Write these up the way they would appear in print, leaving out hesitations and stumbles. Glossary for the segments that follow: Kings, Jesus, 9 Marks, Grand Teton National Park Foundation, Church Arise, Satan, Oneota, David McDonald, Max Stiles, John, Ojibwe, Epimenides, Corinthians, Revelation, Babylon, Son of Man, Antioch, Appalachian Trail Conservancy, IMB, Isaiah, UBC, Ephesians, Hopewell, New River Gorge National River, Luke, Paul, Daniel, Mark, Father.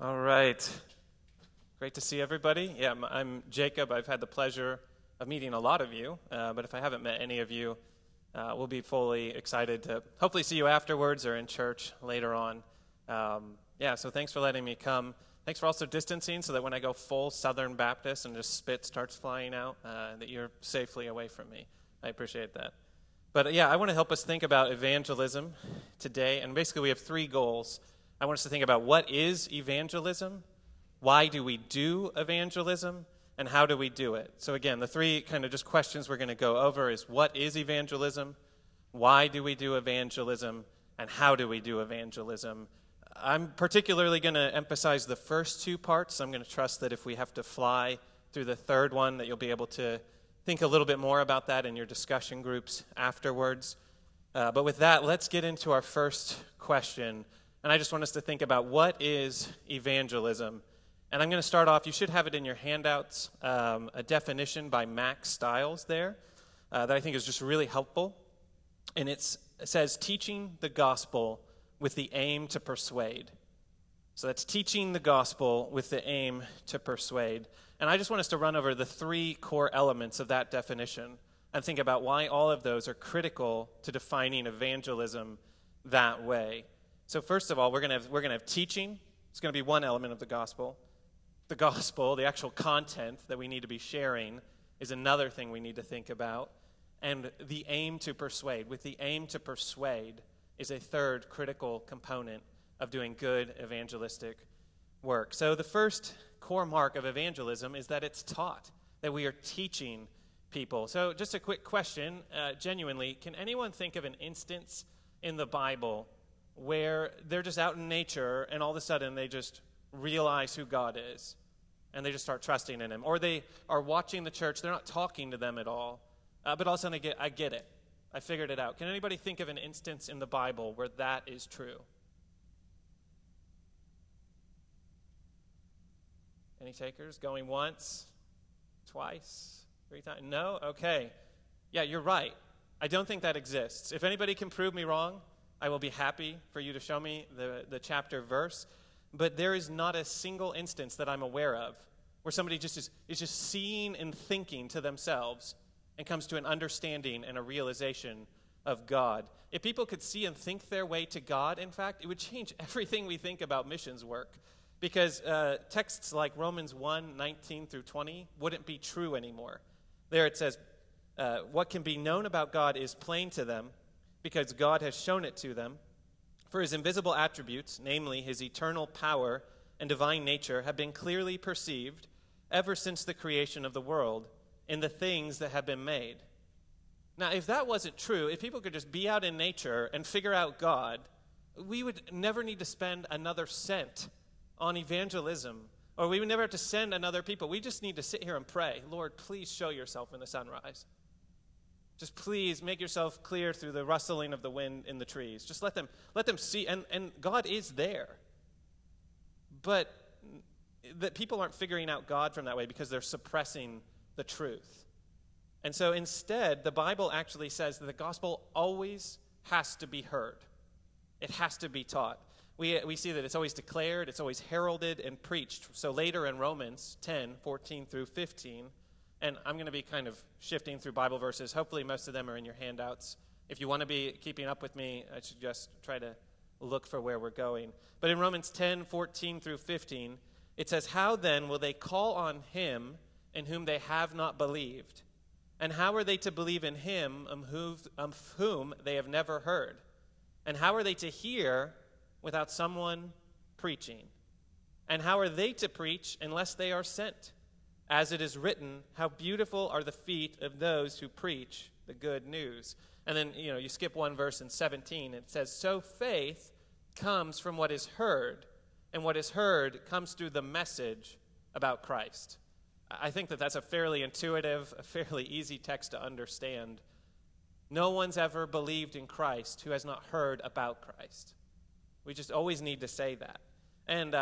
All right. Great to see everybody. Yeah, I'm Jacob. I've had the pleasure of meeting a lot of you, but if I haven't met any of you, we'll be fully excited to hopefully see you afterwards or in church later on. So thanks for letting me come. Thanks for also distancing so that when I go full Southern Baptist and just spit starts flying out, that you're safely away from me. I appreciate that. But yeah, I want to help us think about evangelism today, and basically we have three goals. I want us to think about what is evangelism, why do we do evangelism, and how do we do it? So again, the three kind of just questions we're going to go over is what is evangelism, why do we do evangelism, and how do we do evangelism? I'm particularly going to emphasize the first two parts. I'm going to trust that if we have to fly through the third one, that you'll be able to think a little bit more about that in your discussion groups afterwards. But with that, let's get into our first question. And I just want us to think about what is evangelism. And I'm going to start off, you should have it in your handouts, a definition by Max Stiles there that I think is just really helpful. And it says, teaching the gospel with the aim to persuade. So that's teaching the gospel with the aim to persuade. And I just want us to run over the three core elements of that definition and think about why all of those are critical to defining evangelism that way. So first of all, we're going to have teaching. It's going to be one element of the gospel. The gospel, the actual content that we need to be sharing, is another thing we need to think about. And the aim to persuade. With the aim to persuade is a third critical component of doing good evangelistic work. So the first core mark of evangelism is that it's taught, that we are teaching people. So just a quick question, genuinely, can anyone think of an instance in the Bible where they're just out in nature and all of a sudden they just realize who God is and they just start trusting in him? Or they are watching the church, they're not talking to them at all, but all of a sudden they get, I get it. I figured it out. Can anybody think of an instance in the Bible where that is true? Any takers? Going once, twice, three times? No? Okay. Yeah, you're right. I don't think that exists. If anybody can prove me wrong, I will be happy for you to show me the chapter verse. But there is not a single instance that I'm aware of where somebody just is just seeing and thinking to themselves and comes to an understanding and a realization of God. If people could see and think their way to God, in fact, it would change everything we think about missions work, because texts like Romans 1, 19 through 20 wouldn't be true anymore. There it says, what can be known about God is plain to them because God has shown it to them, for his invisible attributes, namely his eternal power and divine nature, have been clearly perceived ever since the creation of the world in the things that have been made. Now, if that wasn't true, if people could just be out in nature and figure out God, we would never need to spend another cent on evangelism, or we would never have to send another people. We just need to sit here and pray, Lord, please show yourself in the sunrise. Just please make yourself clear through the rustling of the wind in the trees. Just let them see, and God is there. But that people aren't figuring out God from that way because they're suppressing the truth. And so instead, the Bible actually says that the gospel always has to be heard. It has to be taught. We see that it's always declared, it's always heralded and preached. So later in Romans 10, 14 through 15, and I'm going to be kind of shifting through Bible verses. Hopefully most of them are in your handouts. If you want to be keeping up with me, I should just try to look for where we're going. But in Romans 10, 14 through 15, it says, how then will they call on him in whom they have not believed? And how are they to believe in him of whom they have never heard? And how are they to hear without someone preaching? And how are they to preach unless they are sent? As it is written, how beautiful are the feet of those who preach the good news. And then, you skip one verse in 17. It says, so faith comes from what is heard, and what is heard comes through the message about Christ. I think that that's a fairly intuitive, a fairly easy text to understand. No one's ever believed in Christ who has not heard about Christ. We just always need to say that. And,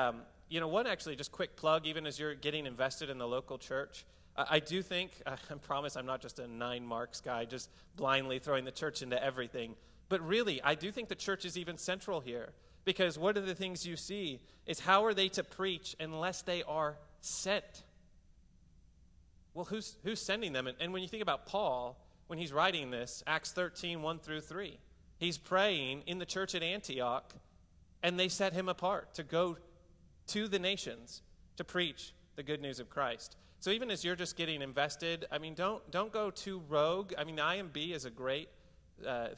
one actually just quick plug, even as you're getting invested in the local church, I do think, I promise I'm not just a 9 Marks guy, just blindly throwing the church into everything. But really, I do think the church is even central here. Because what are the things you see is how are they to preach unless they are sent? Well, who's sending them? And when you think about Paul, when he's writing this, Acts 13, 1 through 3, he's praying in the church at Antioch, and they set him apart to go to the nations to preach the good news of Christ. So even as you're just getting invested, I mean, don't go too rogue. I mean, the IMB is a great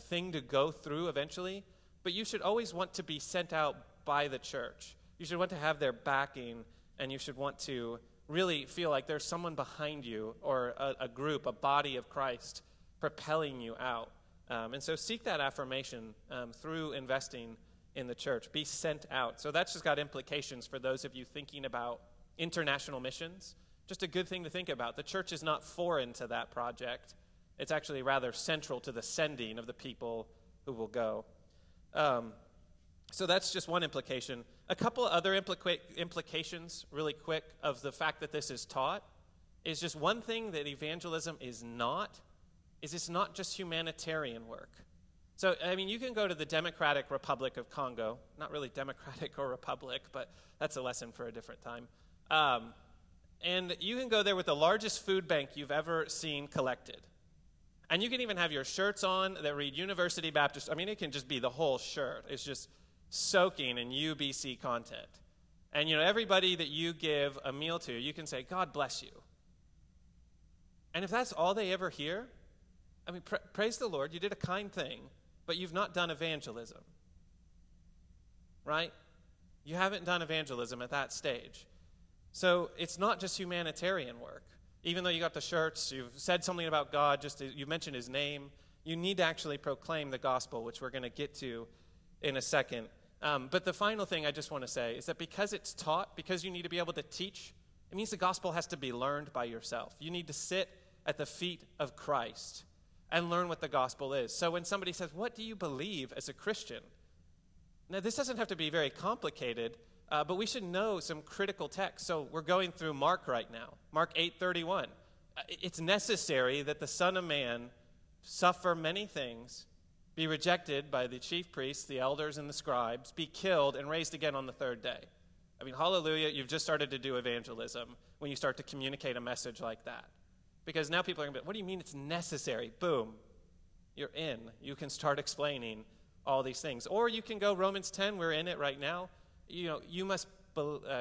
thing to go through eventually, but you should always want to be sent out by the church. You should want to have their backing, and you should want to really feel like there's someone behind you or a group, a body of Christ propelling you out. And so seek that affirmation through investing in the church. Be sent out. So that's just got implications for those of you thinking about international missions. Just a good thing to think about. The church is not foreign to that project. It's actually rather central to the sending of the people who will go. So that's just one implication. A couple other implications really quick of the fact that this is taught is just one thing that evangelism is it's not just humanitarian work. So, I mean, you can go to the Democratic Republic of Congo, not really democratic or republic, but that's a lesson for a different time. And you can go there with the largest food bank you've ever seen collected. And you can even have your shirts on that read University Baptist. I mean, it can just be the whole shirt. It's just soaking in UBC content. And, you know, everybody that you give a meal to, you can say, God bless you. And if that's all they ever hear, I mean, praise the Lord, you did a kind thing, but you've not done evangelism, right? You haven't done evangelism at that stage. So it's not just humanitarian work. Even though you got the shirts, you've said something about God, just you mentioned his name, you need to actually proclaim the gospel, which we're going to get to in a second. But the final thing I just want to say is that because it's taught, because you need to be able to teach, it means the gospel has to be learned by yourself. You need to sit at the feet of Christ and learn what the gospel is. So when somebody says, what do you believe as a Christian? Now, this doesn't have to be very complicated, but we should know some critical text. So we're going through Mark right now, Mark 8:31. It's necessary that the Son of Man suffer many things, be rejected by the chief priests, the elders, and the scribes, be killed, and raised again on the third day. I mean, hallelujah, you've just started to do evangelism when you start to communicate a message like that. Because now people are going to be, what do you mean it's necessary? Boom, you're in. You can start explaining all these things. Or you can go Romans 10, we're in it right now. You know, you must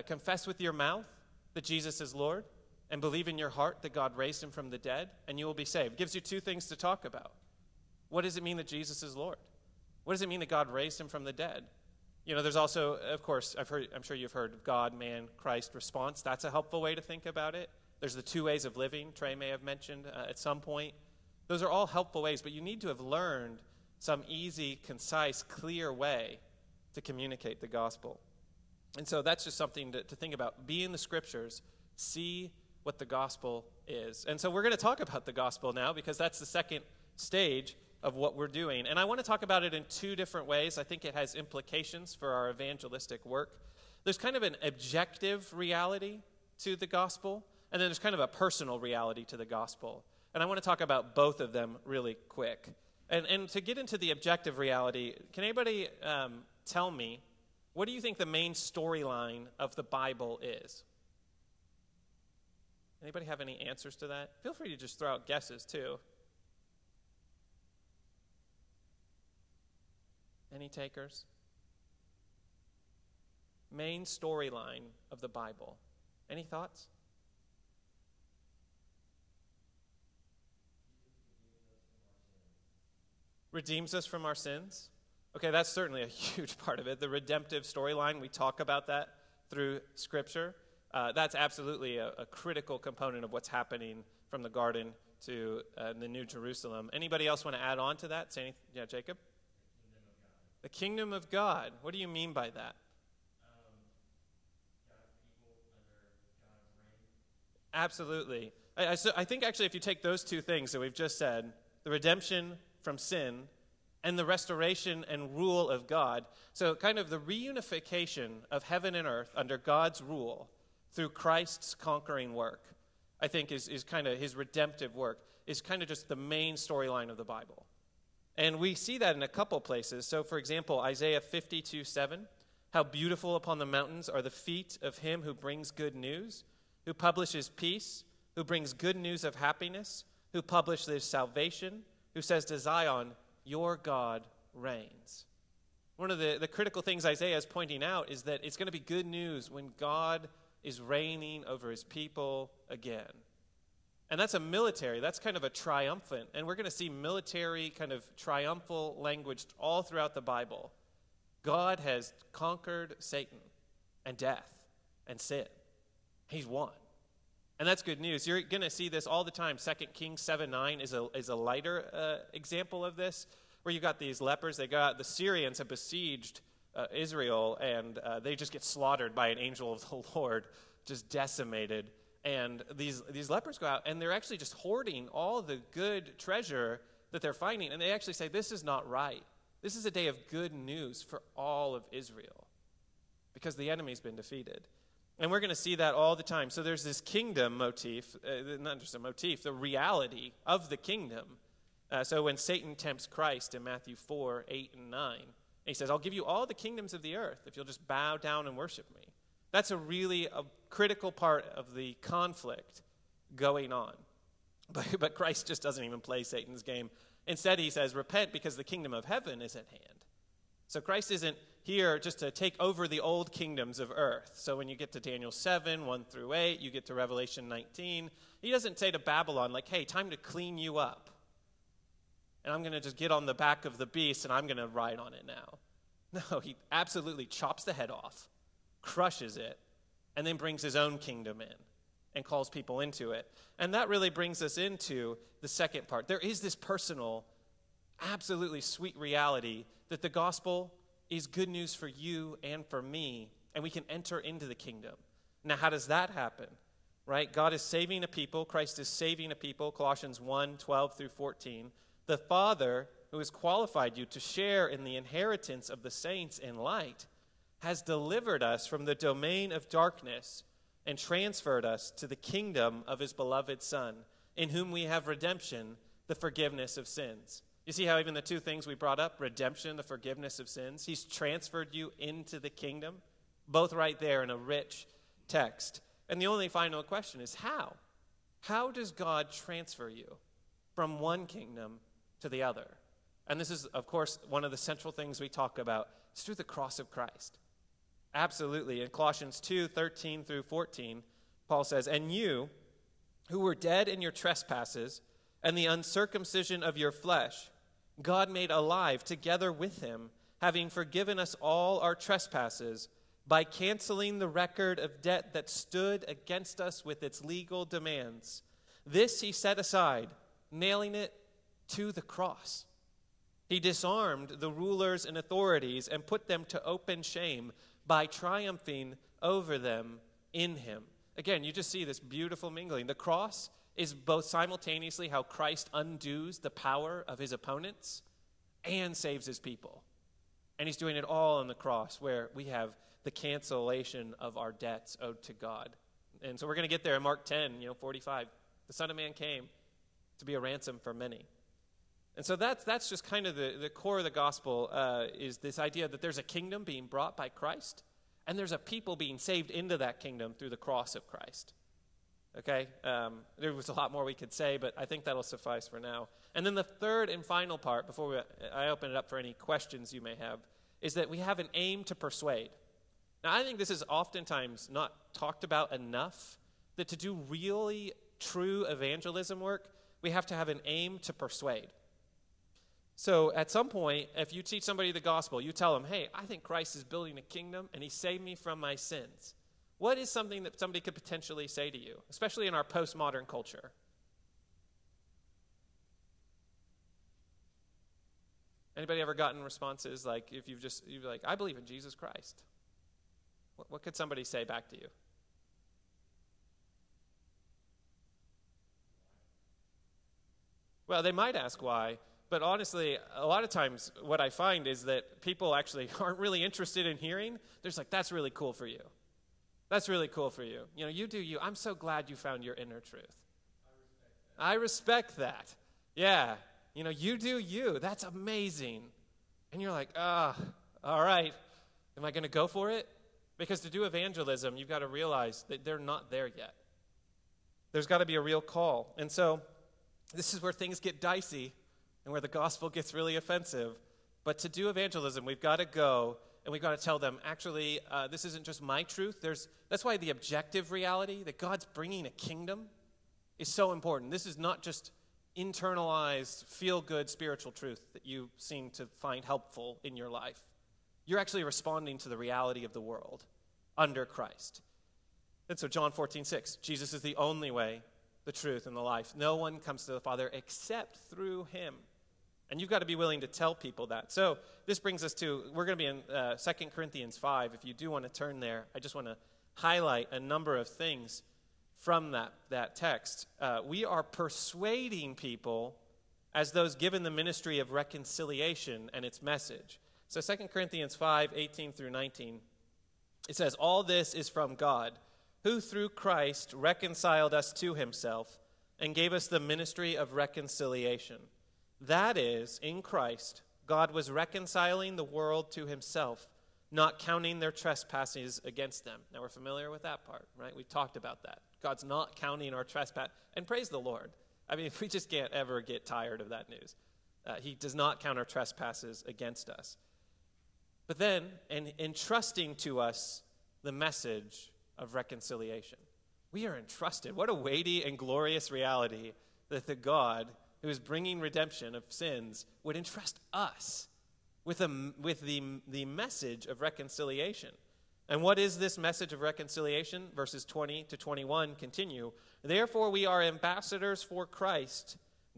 confess with your mouth that Jesus is Lord and believe in your heart that God raised him from the dead, and you will be saved. Gives you two things to talk about. What does it mean that Jesus is Lord? What does it mean that God raised him from the dead? You know, there's also, of course, I'm sure you've heard of God, man, Christ response. That's a helpful way to think about it. There's the two ways of living Trey may have mentioned at some point. Those are all helpful ways, but you need to have learned some easy, concise, clear way to communicate the gospel. And so that's just something to think about. Be in the scriptures. See what the gospel is. And so we're going to talk about the gospel now because that's the second stage of what we're doing. And I want to talk about it in two different ways. I think it has implications for our evangelistic work. There's kind of an objective reality to the gospel, and then there's kind of a personal reality to the gospel. And I want to talk about both of them really quick. And to get into the objective reality, can anybody tell me, what do you think the main storyline of the Bible is? Anybody have any answers to that? Feel free to just throw out guesses, too. Any takers? Main storyline of the Bible. Any thoughts? Redeems us from our sins. Okay, that's certainly a huge part of it. The redemptive storyline, we talk about that through Scripture. That's absolutely a critical component of what's happening from the Garden to the New Jerusalem. Anybody else want to add on to that? Say anything? Yeah, Jacob? The kingdom of God. What do you mean by that? People under God's reign. Absolutely. I think actually if you take those two things that we've just said, the redemption from sin and the restoration and rule of God. So kind of the reunification of heaven and earth under God's rule through Christ's conquering work, I think is kind of his redemptive work, is kind of just the main storyline of the Bible. And we see that in a couple places. So, for example, Isaiah 52:7, how beautiful upon the mountains are the feet of him who brings good news, who publishes peace, who brings good news of happiness, who publishes salvation, who says to Zion, your God reigns. One of the critical things Isaiah is pointing out is that it's going to be good news when God is reigning over his people again. And that's a military, that's kind of a triumphant, and we're going to see military kind of triumphal language all throughout the Bible. God has conquered Satan and death and sin. He's won. And that's good news. You're going to see this all the time. 2 Kings 7:9 is a lighter example of this, where you got these lepers. They got the Syrians have besieged Israel, and they just get slaughtered by an angel of the Lord, just decimated. And these lepers go out, and they're actually just hoarding all the good treasure that they're finding. And they actually say, this is not right. This is a day of good news for all of Israel because the enemy's been defeated. And we're going to see that all the time. So there's this kingdom motif, not just a motif, the reality of the kingdom. So when Satan tempts Christ in Matthew 4:8-9, he says, I'll give you all the kingdoms of the earth if you'll just bow down and worship me. That's a really critical part of the conflict going on. But Christ just doesn't even play Satan's game. Instead, he says, repent because the kingdom of heaven is at hand. So Christ isn't here just to take over the old kingdoms of earth. So when you get to Daniel 7:1-8, you get to Revelation 19, he doesn't say to Babylon, like, hey, time to clean you up. And I'm going to just get on the back of the beast and I'm going to ride on it now. No, he absolutely chops the head off, crushes it, and then brings his own kingdom in and calls people into it. And that really brings us into the second part. There is this personal, absolutely sweet reality that the gospel is good news for you and for me, and we can enter into the kingdom. Now, how does that happen? Right? God is saving a people. Christ is saving a people. Colossians 1:12-14. The Father, who has qualified you to share in the inheritance of the saints in light, has delivered us from the domain of darkness and transferred us to the kingdom of his beloved Son, in whom we have redemption, the forgiveness of sins. You see how even the two things we brought up, redemption, the forgiveness of sins, he's transferred you into the kingdom, both right there in a rich text. And the only final question is how? How does God transfer you from one kingdom to the other? And this is, of course, one of the central things we talk about. It's through the cross of Christ. Absolutely. In Colossians 2:13-14, Paul says, and you, who were dead in your trespasses and the uncircumcision of your flesh, God made alive together with him, having forgiven us all our trespasses by canceling the record of debt that stood against us with its legal demands. This he set aside, nailing it to the cross. He disarmed the rulers and authorities and put them to open shame by triumphing over them in him. Again, you just see this beautiful mingling. The cross is both simultaneously how Christ undoes the power of his opponents and saves his people. And he's doing it all on the cross, where we have the cancellation of our debts owed to God. And so we're going to get there in Mark 10, 45. The Son of Man came to be a ransom for many. And so that's just kind of the core of the gospel, is this idea that there's a kingdom being brought by Christ, and there's a people being saved into that kingdom through the cross of Christ. Okay? There was a lot more we could say, but I think that'll suffice for now. And then the third and final part, before I open it up for any questions you may have, is that we have an aim to persuade. Now, I think this is oftentimes not talked about enough, that to do really true evangelism work, we have to have an aim to persuade. So at some point, if you teach somebody the gospel, you tell them, hey, I think Christ is building a kingdom and he saved me from my sins. What is something that somebody could potentially say to you, especially in our postmodern culture? Anybody ever gotten responses like, if you're like, I believe in Jesus Christ? What could somebody say back to you? Well, they might ask why. But honestly, a lot of times what I find is that people actually aren't really interested in hearing. They're just like, that's really cool for you. That's really cool for you. You know, you do you. I'm so glad you found your inner truth. I respect that. Yeah. You know, you do you. That's amazing. And you're like, all right, am I going to go for it? Because to do evangelism, you've got to realize that they're not there yet. There's got to be a real call. And so this is where things get dicey and where the gospel gets really offensive. But to do evangelism, we've got to go and we've got to tell them, actually, this isn't just my truth. That's why the objective reality that God's bringing a kingdom is so important. This is not just internalized, feel-good spiritual truth that you seem to find helpful in your life. You're actually responding to the reality of the world under Christ. And so John 14:6, Jesus is the only way, the truth, and the life. No one comes to the Father except through him. And you've got to be willing to tell people that. So this brings us to, we're going to be in 2 Corinthians 5. If you do want to turn there, I just want to highlight a number of things from that text. We are persuading people as those given the ministry of reconciliation and its message. So 2 Corinthians 5, 18 through 19, it says, all this is from God, who through Christ reconciled us to himself and gave us the ministry of reconciliation. That is, in Christ, God was reconciling the world to himself, not counting their trespasses against them. Now, we're familiar with that part, right? We've talked about that. God's not counting our trespass. And praise the Lord. I mean, we just can't ever get tired of that news. He does not count our trespasses against us. But then, entrusting to us the message of reconciliation. We are entrusted. What a weighty and glorious reality that the God who is bringing redemption of sins would entrust us with the message of reconciliation. And what is this message of reconciliation? Verses 20 to 21 continue. Therefore, we are ambassadors for Christ,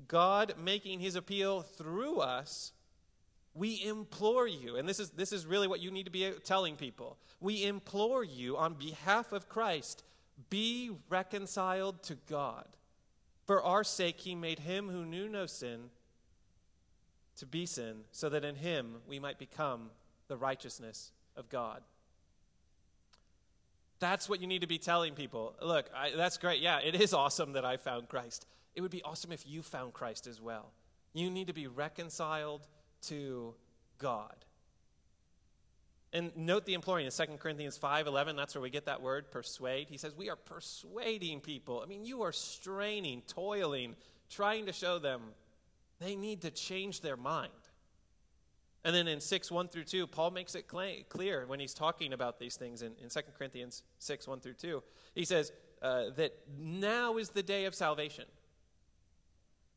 God making his appeal through us. We implore you, and this is really what you need to be telling people. We implore you on behalf of Christ, be reconciled to God. For our sake, he made him who knew no sin to be sin, so that in him we might become the righteousness of God. That's what you need to be telling people. Look, that's great. Yeah, it is awesome that I found Christ. It would be awesome if you found Christ as well. You need to be reconciled to God. And note the imploring in 2 Corinthians 5:11. That's where we get that word, persuade. He says, we are persuading people. I mean, you are straining, toiling, trying to show them they need to change their mind. And then in 6:1 through 2, Paul makes it clear when he's talking about these things in 2 Corinthians 6:1 through 2. He says that now is the day of salvation.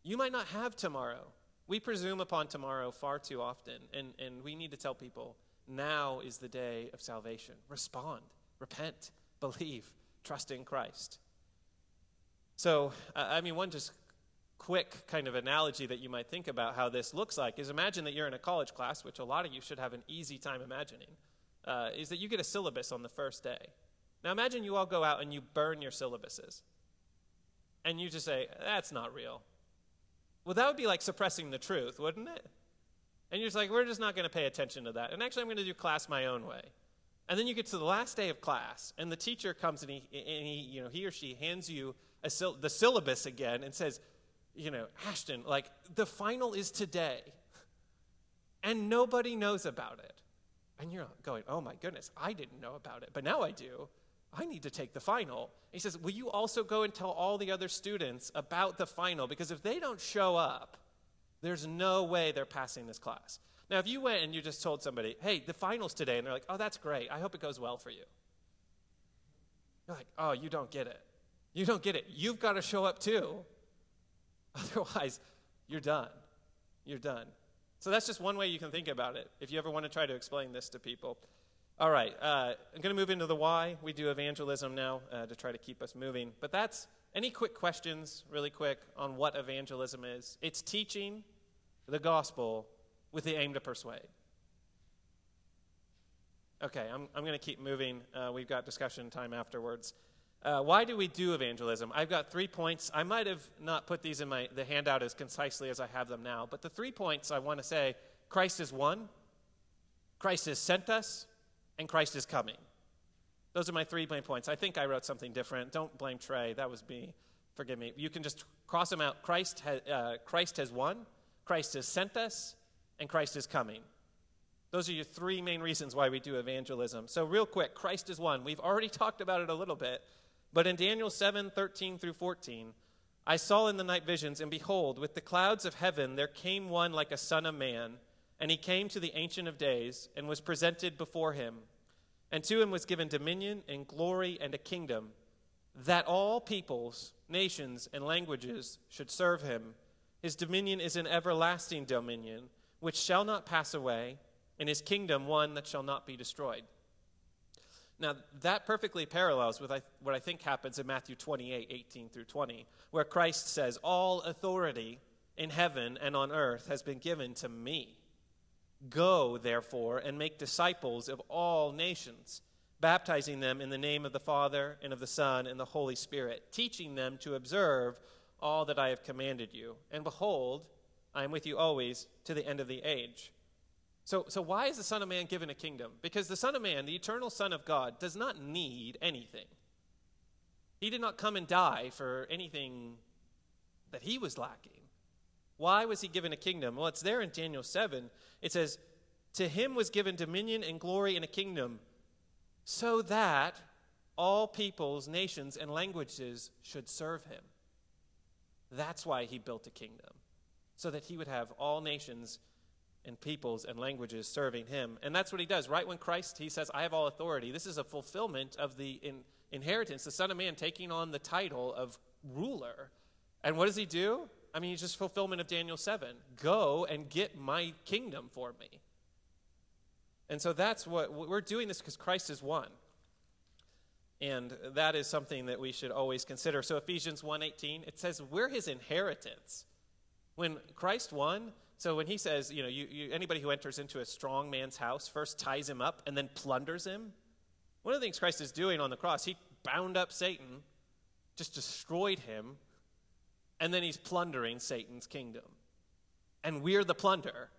You might not have tomorrow. We presume upon tomorrow far too often, and we need to tell people, now is the day of salvation. Respond, repent, believe, trust in Christ. So, one just quick kind of analogy that you might think about how this looks like is imagine that you're in a college class, which a lot of you should have an easy time imagining, is that you get a syllabus on the first day. Now imagine you all go out and you burn your syllabuses. And you just say, that's not real. Well, that would be like suppressing the truth, wouldn't it? And you're just like, we're just not going to pay attention to that. And actually, I'm going to do class my own way. And then you get to the last day of class, and the teacher comes and he or she hands you the syllabus again and says, Ashton, like, the final is today. And nobody knows about it. And you're going, oh my goodness, I didn't know about it, but now I do. I need to take the final. And he says, will you also go and tell all the other students about the final? Because if they don't show up, there's no way they're passing this class. Now, if you went and you just told somebody, hey, the final's today, and they're like, oh, that's great. I hope it goes well for you. You're like, oh, you don't get it. You don't get it. You've got to show up too. Otherwise, you're done. You're done. So that's just one way you can think about it, if you ever want to try to explain this to people. All right, I'm going to move into the why. We do evangelism now to try to keep us moving. But that's any quick questions, really quick, on what evangelism is. It's teaching the gospel with the aim to persuade. Okay, I'm going to keep moving. We've got discussion time afterwards. Why do we do evangelism? I've got 3 points. I might have not put these in the handout as concisely as I have them now, but the 3 points I want to say, Christ is one, Christ has sent us, and Christ is coming. Those are my 3 main points. I think I wrote something different. Don't blame Trey. That was me. Forgive me. You can just cross them out. Christ has won, Christ has sent us, and Christ is coming. Those are your three main reasons why we do evangelism. So real quick, Christ is one. We've already talked about it a little bit, but in Daniel 7:13 through 14, I saw in the night visions, and behold, with the clouds of heaven there came one like a son of man, and he came to the Ancient of Days and was presented before him. And to him was given dominion and glory and a kingdom, that all peoples, nations, and languages should serve him. His dominion is an everlasting dominion, which shall not pass away, and his kingdom one that shall not be destroyed. Now, that perfectly parallels with what I think happens in Matthew 28:18 through 20, where Christ says, all authority in heaven and on earth has been given to me. Go, therefore, and make disciples of all nations, baptizing them in the name of the Father and of the Son and the Holy Spirit, teaching them to observe all that I have commanded you. And behold, I am with you always to the end of the age. So why is the Son of Man given a kingdom? Because the Son of Man, the eternal Son of God, does not need anything. He did not come and die for anything that he was lacking. Why was he given a kingdom? Well, it's there in Daniel 7. It says, to him was given dominion and glory and a kingdom, so that all peoples, nations, and languages should serve him. That's why he built a kingdom, so that he would have all nations and peoples and languages serving him. And that's what he does. Right when Christ, he says, I have all authority. This is a fulfillment of the inheritance, the Son of Man taking on the title of ruler. And what does he do? I mean, it's just fulfillment of Daniel 7. Go and get my kingdom for me. And so that's what we're doing this because Christ is one. And that is something that we should always consider. So Ephesians 1:18, it says we're his inheritance. When Christ won, so when he says, anybody who enters into a strong man's house first ties him up and then plunders him. One of the things Christ is doing on the cross, he bound up Satan, just destroyed him, and then he's plundering Satan's kingdom. And we're the plunder.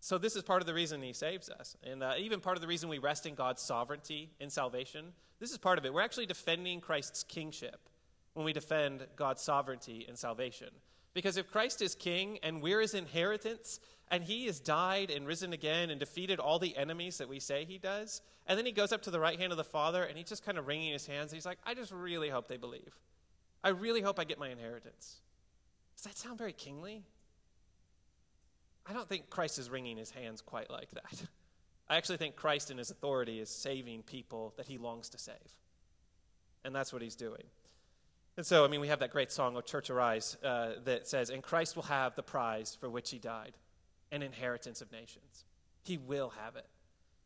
So this is part of the reason he saves us. And even part of the reason we rest in God's sovereignty in salvation. This is part of it. We're actually defending Christ's kingship when we defend God's sovereignty in salvation. Because if Christ is king and we're his inheritance, and he has died and risen again and defeated all the enemies that we say he does, and then he goes up to the right hand of the Father and he's just kind of wringing his hands. And he's like, I just really hope they believe. I really hope I get my inheritance. Does that sound very kingly? I don't think Christ is wringing his hands quite like that. I actually think Christ in his authority is saving people that he longs to save. And that's what he's doing. And so, we have that great song, O Church Arise, that says, and Christ will have the prize for which he died, an inheritance of nations. He will have it.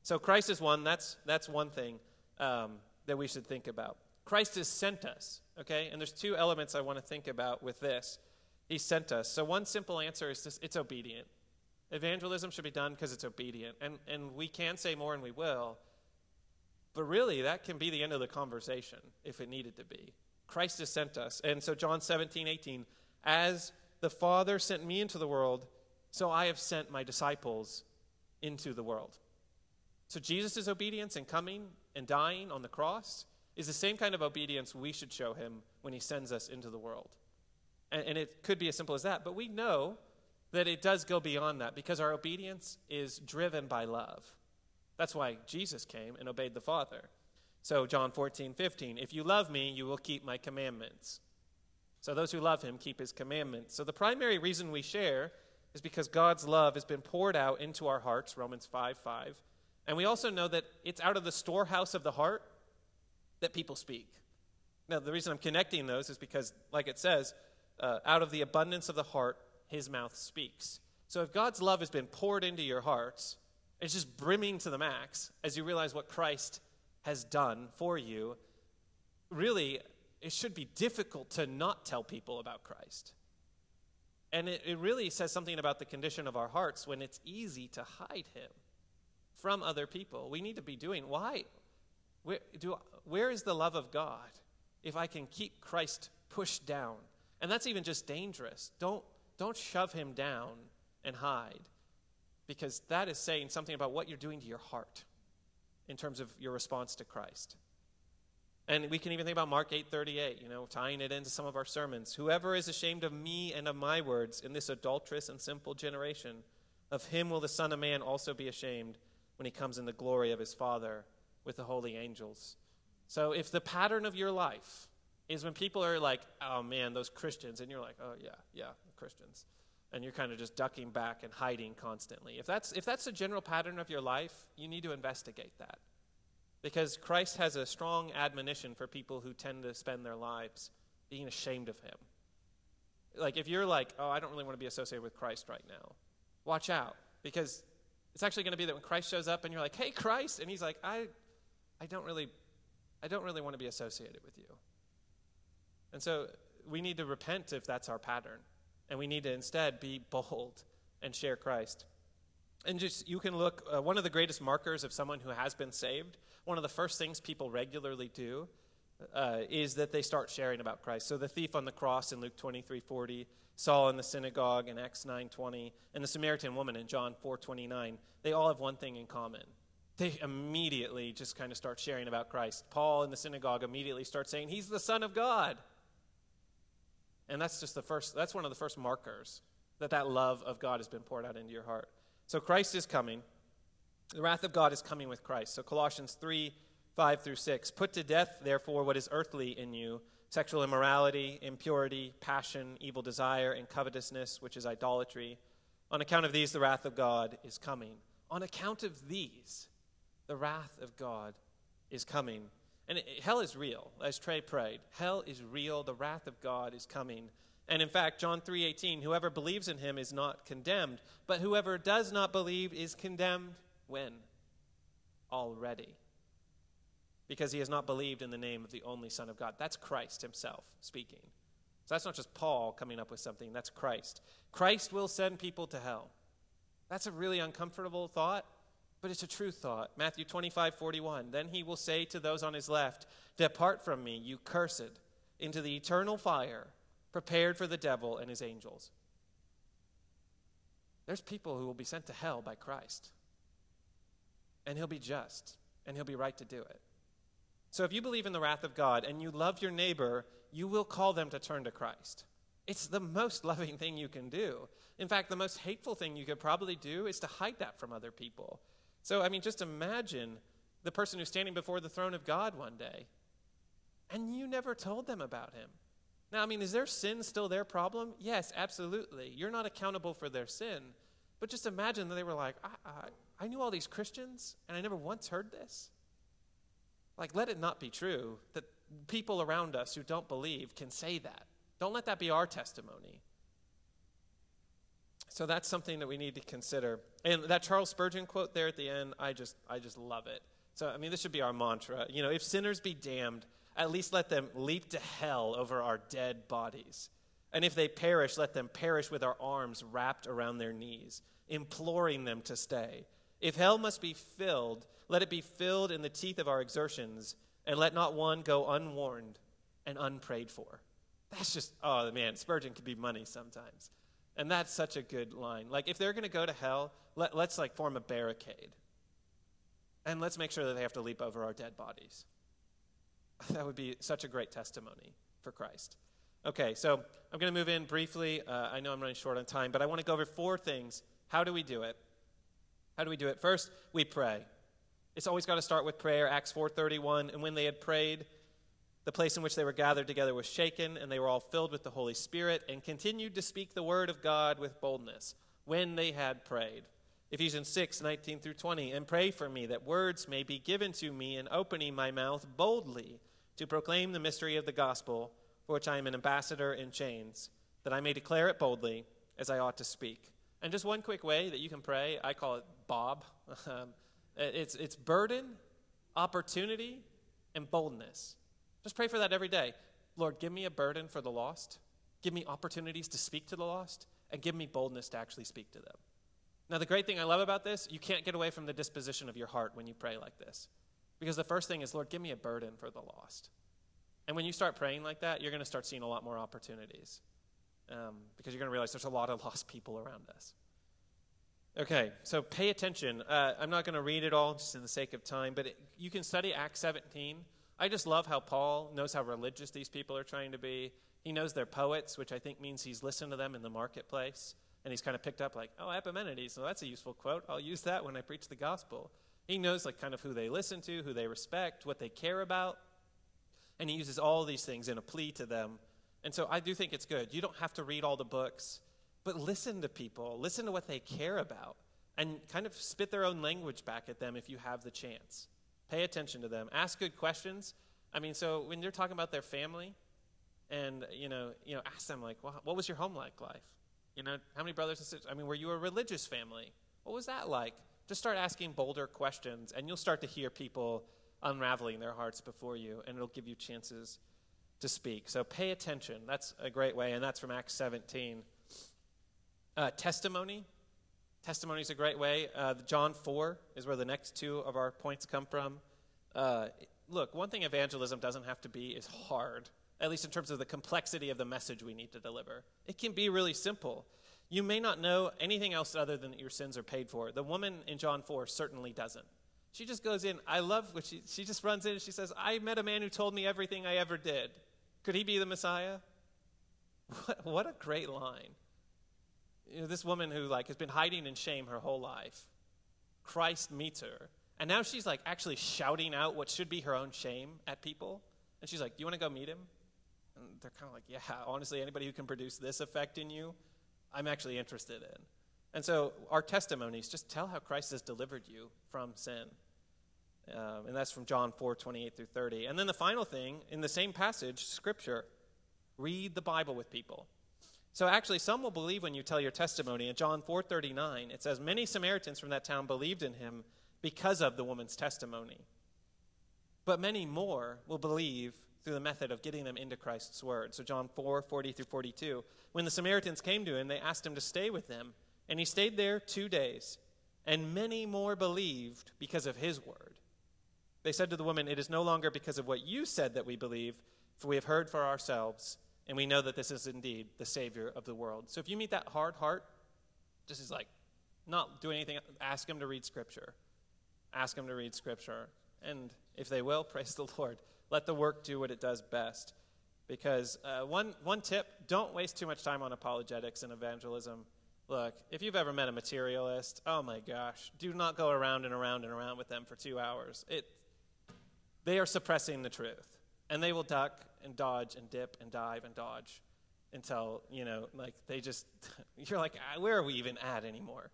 So Christ is one. That's one thing that we should think about. Christ has sent us, okay? And there's two elements I want to think about with this. He sent us. So one simple answer is this: it's obedient. Evangelism should be done because it's obedient. And we can say more and we will, but really that can be the end of the conversation if it needed to be. Christ has sent us. And so John 17:18, as the Father sent me into the world, so I have sent my disciples into the world. So Jesus' obedience in coming and dying on the cross is the same kind of obedience we should show him when he sends us into the world. And it could be as simple as that, but we know that it does go beyond that because our obedience is driven by love. That's why Jesus came and obeyed the Father. So John 14:15, if you love me, you will keep my commandments. So those who love him keep his commandments. So the primary reason we share is because God's love has been poured out into our hearts, Romans 5:5. And we also know that it's out of the storehouse of the heart that people speak. Now, the reason I'm connecting those is because, like it says, out of the abundance of the heart, his mouth speaks. So if God's love has been poured into your hearts, it's just brimming to the max as you realize what Christ has done for you. Really, it should be difficult to not tell people about Christ. And it really says something about the condition of our hearts when it's easy to hide him from other people. We need to be doing, why? Where is the love of God if I can keep Christ pushed down? And that's even just dangerous. Don't shove him down and hide, because that is saying something about what you're doing to your heart in terms of your response to Christ. And we can even think about Mark 8:38, tying it into some of our sermons. Whoever is ashamed of me and of my words in this adulterous and sinful generation, of him will the Son of Man also be ashamed when he comes in the glory of his Father with the holy angels. So if the pattern of your life is when people are like, oh man, those Christians, and you're like, oh yeah, Christians, and you're kind of just ducking back and hiding constantly. If that's the general pattern of your life, you need to investigate that. Because Christ has a strong admonition for people who tend to spend their lives being ashamed of him. Like, if you're like, oh, I don't really want to be associated with Christ right now, watch out. Because it's actually going to be that when Christ shows up and you're like, hey, Christ, and he's like, I don't really want to be associated with you. And so we need to repent if that's our pattern. And we need to instead be bold and share Christ. And just, you can look, one of the greatest markers of someone who has been saved, one of the first things people regularly do is that they start sharing about Christ. So the thief on the cross in Luke 23:40, Saul in the synagogue in Acts 9:20, and the Samaritan woman in John 4:29, they all have one thing in common. They immediately just kind of start sharing about Christ. Paul in the synagogue immediately starts saying, he's the Son of God. And that's just that's one of the first markers that love of God has been poured out into your heart. So Christ is coming. The wrath of God is coming with Christ. So Colossians 3:5-6. Put to death, therefore, what is earthly in you, sexual immorality, impurity, passion, evil desire, and covetousness, which is idolatry. On account of these, the wrath of God is coming. On account of these, the wrath of God is coming. And hell is real, as Trey prayed. Hell is real. The wrath of God is coming. And in fact, John 3:18, whoever believes in him is not condemned, but whoever does not believe is condemned when? Already. Because he has not believed in the name of the only Son of God. That's Christ himself speaking. So that's not just Paul coming up with something, that's Christ. Christ will send people to hell. That's a really uncomfortable thought, but it's a true thought. Matthew 25:41, then he will say to those on his left, depart from me, you cursed, into the eternal fire, prepared for the devil and his angels. There's people who will be sent to hell by Christ. And he'll be just. And he'll be right to do it. So if you believe in the wrath of God and you love your neighbor, you will call them to turn to Christ. It's the most loving thing you can do. In fact, the most hateful thing you could probably do is to hide that from other people. So, just imagine the person who's standing before the throne of God one day. And you never told them about him. Now, is their sin still their problem? Yes, absolutely. You're not accountable for their sin. But just imagine that they were like, I knew all these Christians, and I never once heard this. Like, let it not be true that people around us who don't believe can say that. Don't let that be our testimony. So that's something that we need to consider. And that Charles Spurgeon quote there at the end, I just love it. So, this should be our mantra. If sinners be damned, at least let them leap to hell over our dead bodies. And if they perish, let them perish with our arms wrapped around their knees, imploring them to stay. If hell must be filled, let it be filled in the teeth of our exertions, and let not one go unwarned and unprayed for. That's just, oh man, Spurgeon could be money sometimes. And that's such a good line. Like, if they're going to go to hell, let's like form a barricade. And let's make sure that they have to leap over our dead bodies. That would be such a great testimony for Christ. Okay, so I'm going to move in briefly. I know I'm running short on time, but I want to go over four things. How do we do it? How do we do it? First, we pray. It's always got to start with prayer. Acts 4:31, and when they had prayed, the place in which they were gathered together was shaken, and they were all filled with the Holy Spirit and continued to speak the word of God with boldness when they had prayed. Ephesians 6:19-20, and pray for me that words may be given to me in opening my mouth boldly to proclaim the mystery of the gospel, for which I am an ambassador in chains, that I may declare it boldly as I ought to speak. And just one quick way that you can pray, I call it Bob. It's burden, opportunity, and boldness. Just pray for that every day. Lord, give me a burden for the lost. Give me opportunities to speak to the lost, and give me boldness to actually speak to them. Now, the great thing I love about this, you can't get away from the disposition of your heart when you pray like this. Because the first thing is, Lord, give me a burden for the lost. And when you start praying like that, you're going to start seeing a lot more opportunities. Because you're going to realize there's a lot of lost people around us. Okay, so pay attention. I'm not going to read it all just in the sake of time, but you can study Acts 17. I just love how Paul knows how religious these people are trying to be. He knows they're poets, which I think means he's listened to them in the marketplace, and he's kind of picked up like, oh, Epimenides, so that's a useful quote. I'll use that when I preach the gospel. He knows like kind of who they listen to, who they respect, what they care about, and he uses all these things in a plea to them. And so I do think it's good. You don't have to read all the books, but listen to people, listen to what they care about, and kind of spit their own language back at them if you have the chance. Pay attention to them. Ask good questions. I mean, so when you're talking about their family and, you know, ask them, like, well, what was your home like? You know, how many brothers and sisters? I mean, were you a religious family? What was that like? Just start asking bolder questions, and you'll start to hear people unraveling their hearts before you, and it'll give you chances to speak. So pay attention. That's a great way, and that's from Acts 17. Testimony. Testimony is a great way. John 4 is where the next two of our points come from. Look, one thing evangelism doesn't have to be is hard, at least in terms of the complexity of the message we need to deliver. It can be really simple. You may not know anything else other than that your sins are paid for. The woman in John 4 certainly doesn't. She just goes in. I love what she just runs in and she says, I met a man who told me everything I ever did. Could he be the Messiah? What a great line. You know, this woman who, like, has been hiding in shame her whole life. Christ meets her. And now she's, like, actually shouting out what should be her own shame at people. And she's like, do you want to go meet him? And they're kind of like, yeah, honestly, anybody who can produce this effect in you, I'm actually interested in. And so our testimonies, just tell how Christ has delivered you from sin. And that's from John 4, 28 through 30. And then the final thing, in the same passage, Scripture, read the Bible with people. So actually, some will believe when you tell your testimony. In John 4:39, it says, many Samaritans from that town believed in him because of the woman's testimony. But many more will believe through the method of getting them into Christ's word. So John 4:40 through 42, when the Samaritans came to him, they asked him to stay with them. And he stayed there 2 days. And many more believed because of his word. They said to the woman, it is no longer because of what you said that we believe, for we have heard for ourselves, and we know that this is indeed the Savior of the world. So if you meet that hard heart, just is like, not do anything, ask them to read Scripture. Ask them to read Scripture. And if they will, praise the Lord. Let the work do what it does best. Because one tip, don't waste too much time on apologetics and evangelism. Look, if you've ever met a materialist, oh my gosh, do not go around and around and around with them for 2 hours. They are suppressing the truth. And they will duck and dodge and dip and dive and dodge until, you know, like they just, you're like, where are we even at anymore?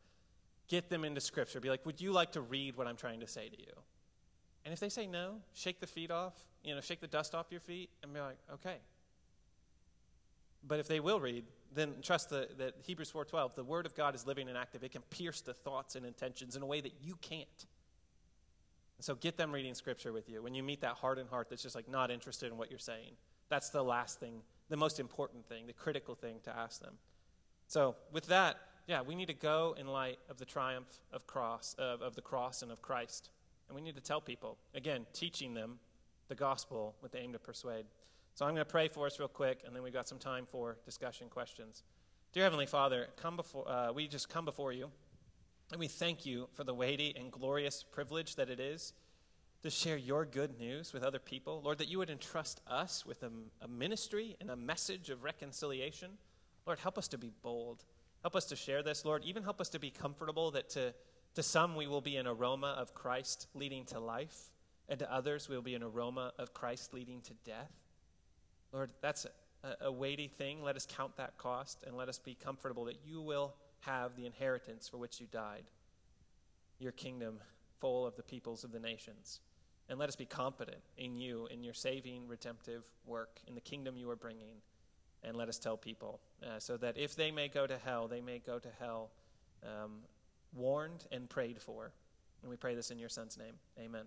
Get them into Scripture. Be like, would you like to read what I'm trying to say to you? And if they say no, shake the feet off, you know, shake the dust off your feet and be like, okay. But if they will read, then trust that Hebrews 4:12, the word of God is living and active. It can pierce the thoughts and intentions in a way that you can't. So get them reading Scripture with you. When you meet that hardened heart that's just like not interested in what you're saying, that's the last thing, the most important thing, the critical thing to ask them. So with that, yeah, we need to go in light of the triumph of the cross and of Christ. And we need to tell people, again, teaching them the gospel with the aim to persuade. So I'm going to pray for us real quick, and then we've got some time for discussion questions. Dear Heavenly Father, we just come before you. And we thank you for the weighty and glorious privilege that it is to share your good news with other people. Lord, that you would entrust us with a ministry and a message of reconciliation. Lord, help us to be bold. Help us to share this, Lord. Even help us to be comfortable that to some we will be an aroma of Christ leading to life, and to others we will be an aroma of Christ leading to death. Lord, that's a weighty thing. Let us count that cost, and let us be comfortable that you will have the inheritance for which you died, your kingdom full of the peoples of the nations. And let us be confident in you, in your saving, redemptive work, in the kingdom you are bringing. And let us tell people so that if they may go to hell, they may go to hell warned and prayed for. And we pray this in your Son's name. Amen.